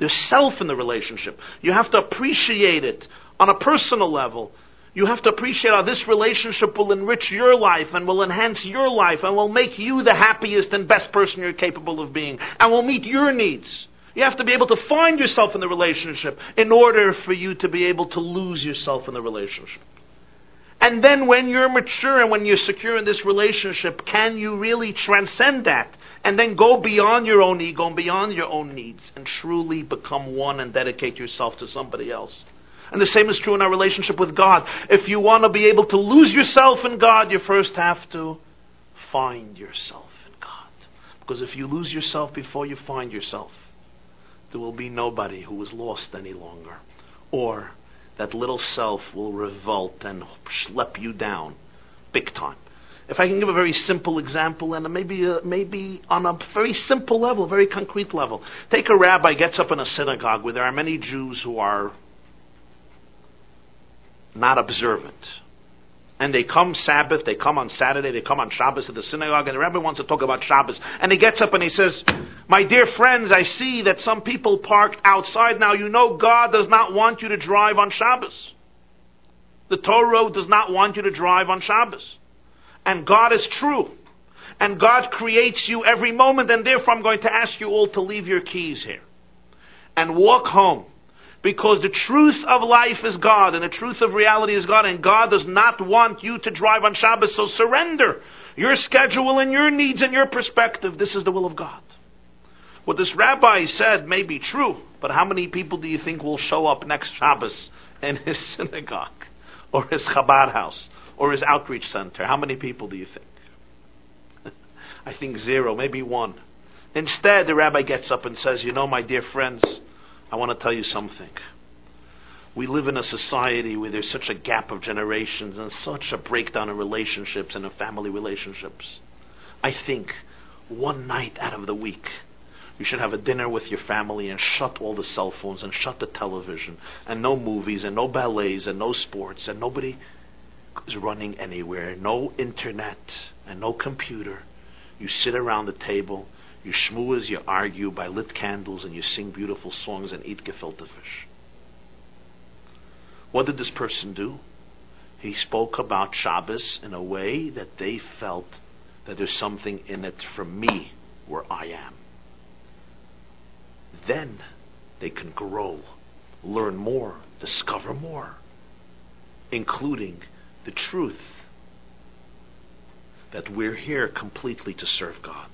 yourself in the relationship. You have to appreciate it on a personal level. You have to appreciate how this relationship will enrich your life and will enhance your life and will make you the happiest and best person you're capable of being and will meet your needs. You have to be able to find yourself in the relationship in order for you to be able to lose yourself in the relationship. And then when you're mature and when you're secure in this relationship, can you really transcend that and then go beyond your own ego and beyond your own needs and truly become one and dedicate yourself to somebody else? And the same is true in our relationship with God. If you want to be able to lose yourself in God, you first have to find yourself in God. Because if you lose yourself before you find yourself, there will be nobody who is lost any longer. Or that little self will revolt and schlep you down big time. If I can give a very simple example, and maybe uh, maybe on a very simple level, very concrete level. Take a rabbi, gets up in a synagogue where there are many Jews who are not observant. And they come Sabbath, they come on Saturday, they come on Shabbos to the synagogue, and the rabbi wants to talk about Shabbos. And he gets up and he says, my dear friends, I see that some people parked outside. Now you know God does not want you to drive on Shabbos. The Torah does not want you to drive on Shabbos. And God is true. And God creates you every moment. And therefore I'm going to ask you all to leave your keys here and walk home. Because the truth of life is God. And the truth of reality is God. And God does not want you to drive on Shabbos. So surrender your schedule and your needs and your perspective. This is the will of God. What this rabbi said may be true, but how many people do you think will show up next Shabbos in his synagogue or his Chabad house or his outreach center? How many people do you think? I think zero, maybe one. Instead, the rabbi gets up and says, you know, my dear friends, I want to tell you something. We live in a society where there's such a gap of generations and such a breakdown in relationships and in family relationships. I think one night out of the week, you should have a dinner with your family and shut all the cell phones and shut the television and no movies and no ballets and no sports and nobody is running anywhere. No internet and no computer. You sit around the table, you schmooze, you argue by lit candles and you sing beautiful songs and eat gefilte fish. What did this person do? He spoke about Shabbos in a way that they felt that there's something in it for me where I am. Then they can grow, learn more, discover more, including the truth that we're here completely to serve God.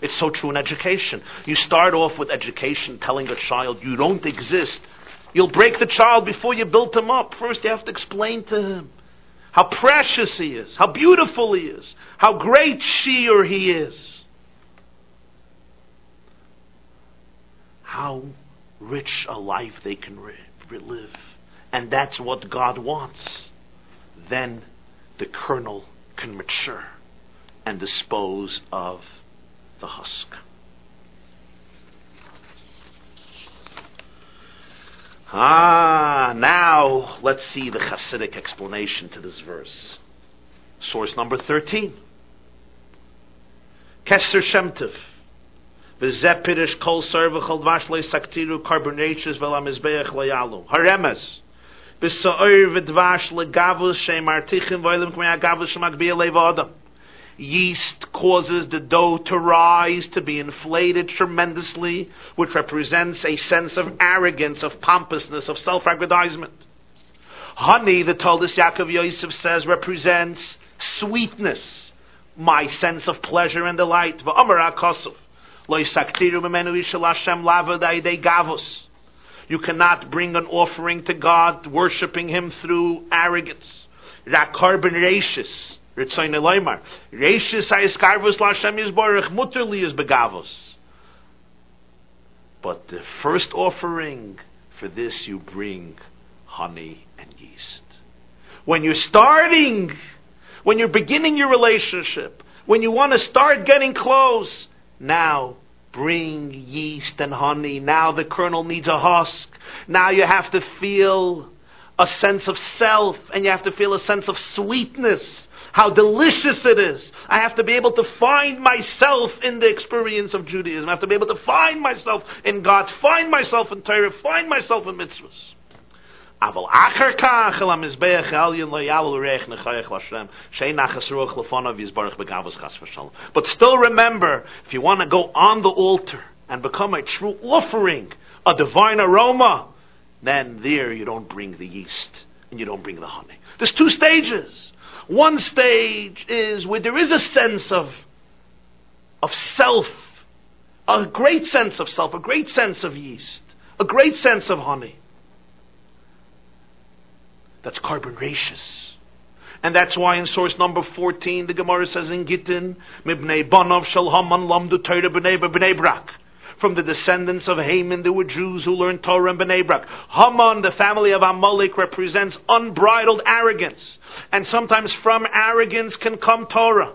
It's so true in education. You start off with education telling a child you don't exist. You'll break the child before you build him up. First you have to explain to him how precious he is, how beautiful he is, how great she or he is, how rich a life they can live. And that's what God wants. Then the kernel can mature and dispose of the husk. Ah, now let's see the Hasidic explanation to this verse. Source number thirteen. Kesser Shem Tov. V'zepirish kol sarvachal dvash le'saktiru karbonaceous velamizbeach le'yalu. Haremez. V'sa'ir v'dvash le'gavus she'martichim v'olim k'mei agavus she'magbiya le'v'odam. Yeast causes the dough to rise, to be inflated tremendously, which represents a sense of arrogance, of pompousness, of self-aggrandizement. Honey, the Talmid Yaakov Yosef says, represents sweetness, my sense of pleasure and delight. You cannot bring an offering to God, worshipping Him through arrogance. But the first offering, for this you bring honey and yeast. When you're starting, when you're beginning your relationship, when you want to start getting close, now bring yeast and honey. Now the kernel needs a husk. Now you have to feel a sense of self, and you have to feel a sense of sweetness. How delicious it is. I have to be able to find myself in the experience of Judaism. I have to be able to find myself in God, find myself in Torah, find myself in mitzvahs. But still remember, if you want to go on the altar and become a true offering, a divine aroma, then there you don't bring the yeast and you don't bring the honey. There's two stages. One stage is where there is a sense of of self, a great sense of self, a great sense of yeast, a great sense of honey. That's carbonaceous. And that's why in source number fourteen, the Gemara says in Gittin, Mibnei Banav Shel Haman Lamdu Torah B'nei B'nei Brak. From the descendants of Haman, there were Jews who learned Torah in Bnei Brak. Haman, the family of Amalek, represents unbridled arrogance. And sometimes from arrogance can come Torah.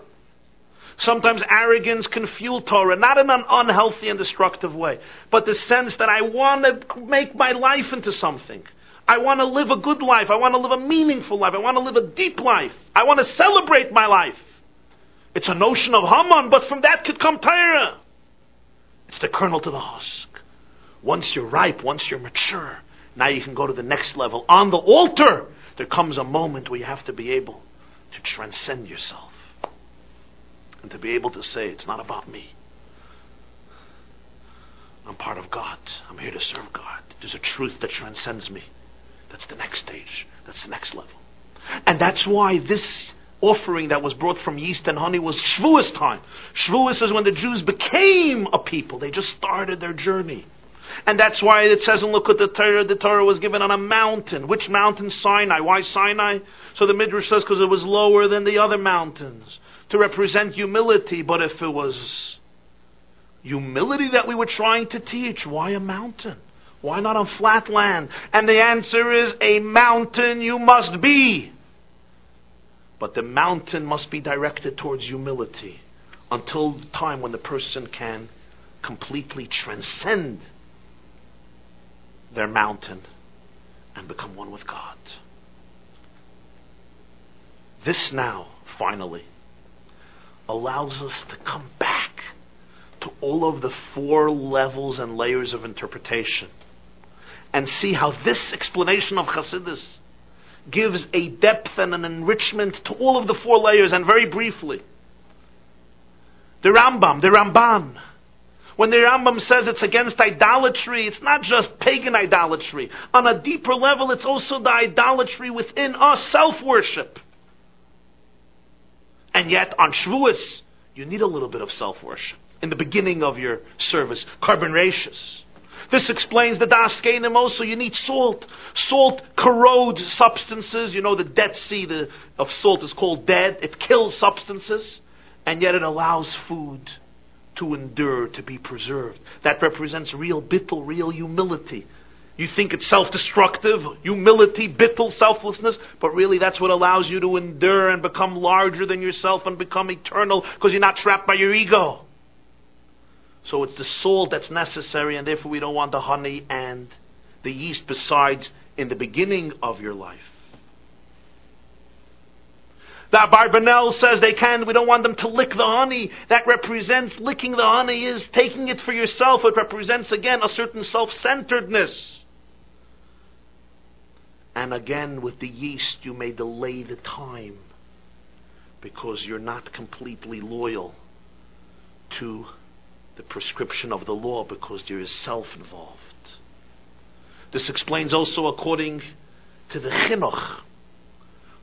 Sometimes arrogance can fuel Torah, not in an unhealthy and destructive way, but the sense that I want to make my life into something. I want to live a good life. I want to live a meaningful life. I want to live a deep life. I want to celebrate my life. It's a notion of Haman, but from that could come Torah. It's the kernel to the husk. Once you're ripe, once you're mature, now you can go to the next level. On the altar, there comes a moment where you have to be able to transcend yourself and to be able to say, it's not about me. I'm part of God. I'm here to serve God. There's a truth that transcends me. That's the next stage. That's the next level. And that's why this offering that was brought from yeast and honey was Shavuos time. Shavuos is when the Jews became a people. They just started their journey. And that's why it says in Lekut the Torah, the Torah was given on a mountain. Which mountain? Sinai. Why Sinai? So the Midrash says because it was lower than the other mountains, to represent humility. But if it was humility that we were trying to teach, why a mountain? Why not on flat land? And the answer is, a mountain you must be. But the mountain must be directed towards humility until the time when the person can completely transcend their mountain and become one with God. This now, finally, allows us to come back to all of the four levels and layers of interpretation and see how this explanation of Chassidus gives a depth and an enrichment to all of the four layers. And very briefly, the Rambam, the Ramban, when the Rambam says it's against idolatry, it's not just pagan idolatry. On a deeper level, it's also the idolatry within us, self-worship. And yet, on Shavuos, you need a little bit of self-worship in the beginning of your service. Carbon ratios. This explains the Das Keinim also. You need salt. Salt corrodes substances. You know, the Dead Sea the, of salt is called dead. It kills substances. And yet it allows food to endure, to be preserved. That represents real bittul, real humility. You think it's self-destructive, humility, bittul, selflessness, but really that's what allows you to endure and become larger than yourself and become eternal, because you're not trapped by your ego. So it's the salt that's necessary, and therefore we don't want the honey and the yeast besides in the beginning of your life. The Abarbanel says they can, we don't want them to lick the honey. That represents, licking the honey is taking it for yourself. It represents again a certain self-centeredness. And again with the yeast you may delay the time because you're not completely loyal to the prescription of the law because there is self involved. This explains also according to the Chinuch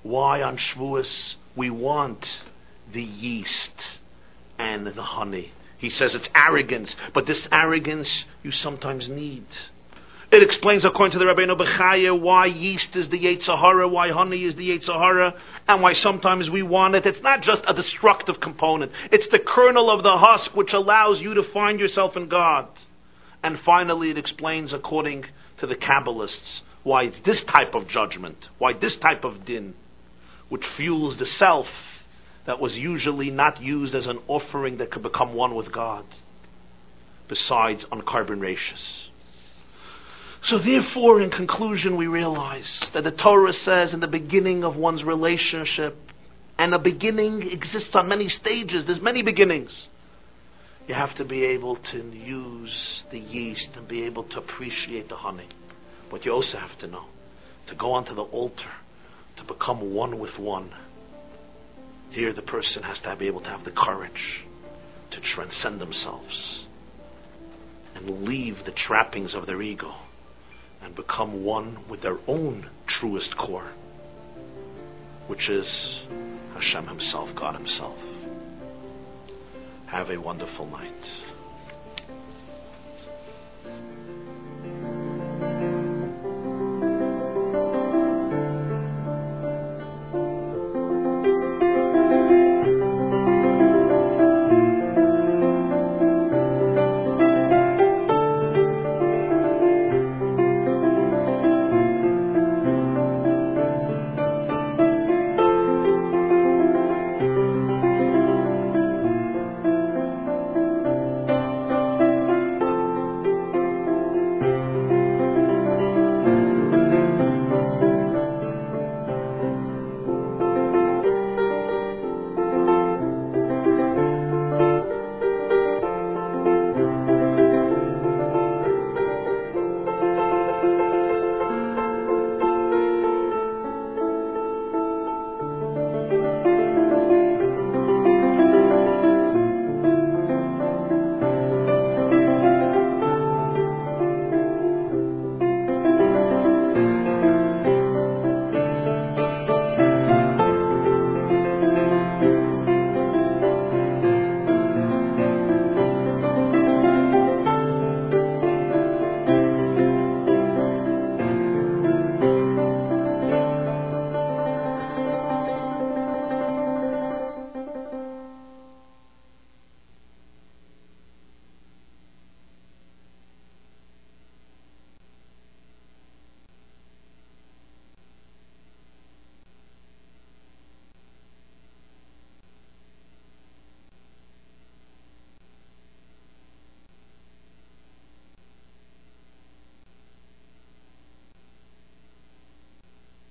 why on Shavuos we want the yeast and the honey. He says it's arrogance, but this arrogance you sometimes need. It explains according to the Rabbeinu Bechaya why yeast is the Yetzer Hara, why honey is the Yetzer Hara, and why sometimes we want it. It's not just a destructive component. It's the kernel of the husk which allows you to find yourself in God. And finally, it explains according to the Kabbalists why it's this type of judgment, why this type of din, which fuels the self that was usually not used as an offering that could become one with God, besides on carbon ratios. So therefore, in conclusion, we realize that the Torah says in the beginning of one's relationship, and a beginning exists on many stages, there's many beginnings, you have to be able to use the yeast and be able to appreciate the honey. But you also have to know, to go onto the altar, to become one with one. Here the person has to be able to have the courage to transcend themselves and leave the trappings of their ego and become one with their own truest core, which is Hashem himself, God himself. Have a wonderful night.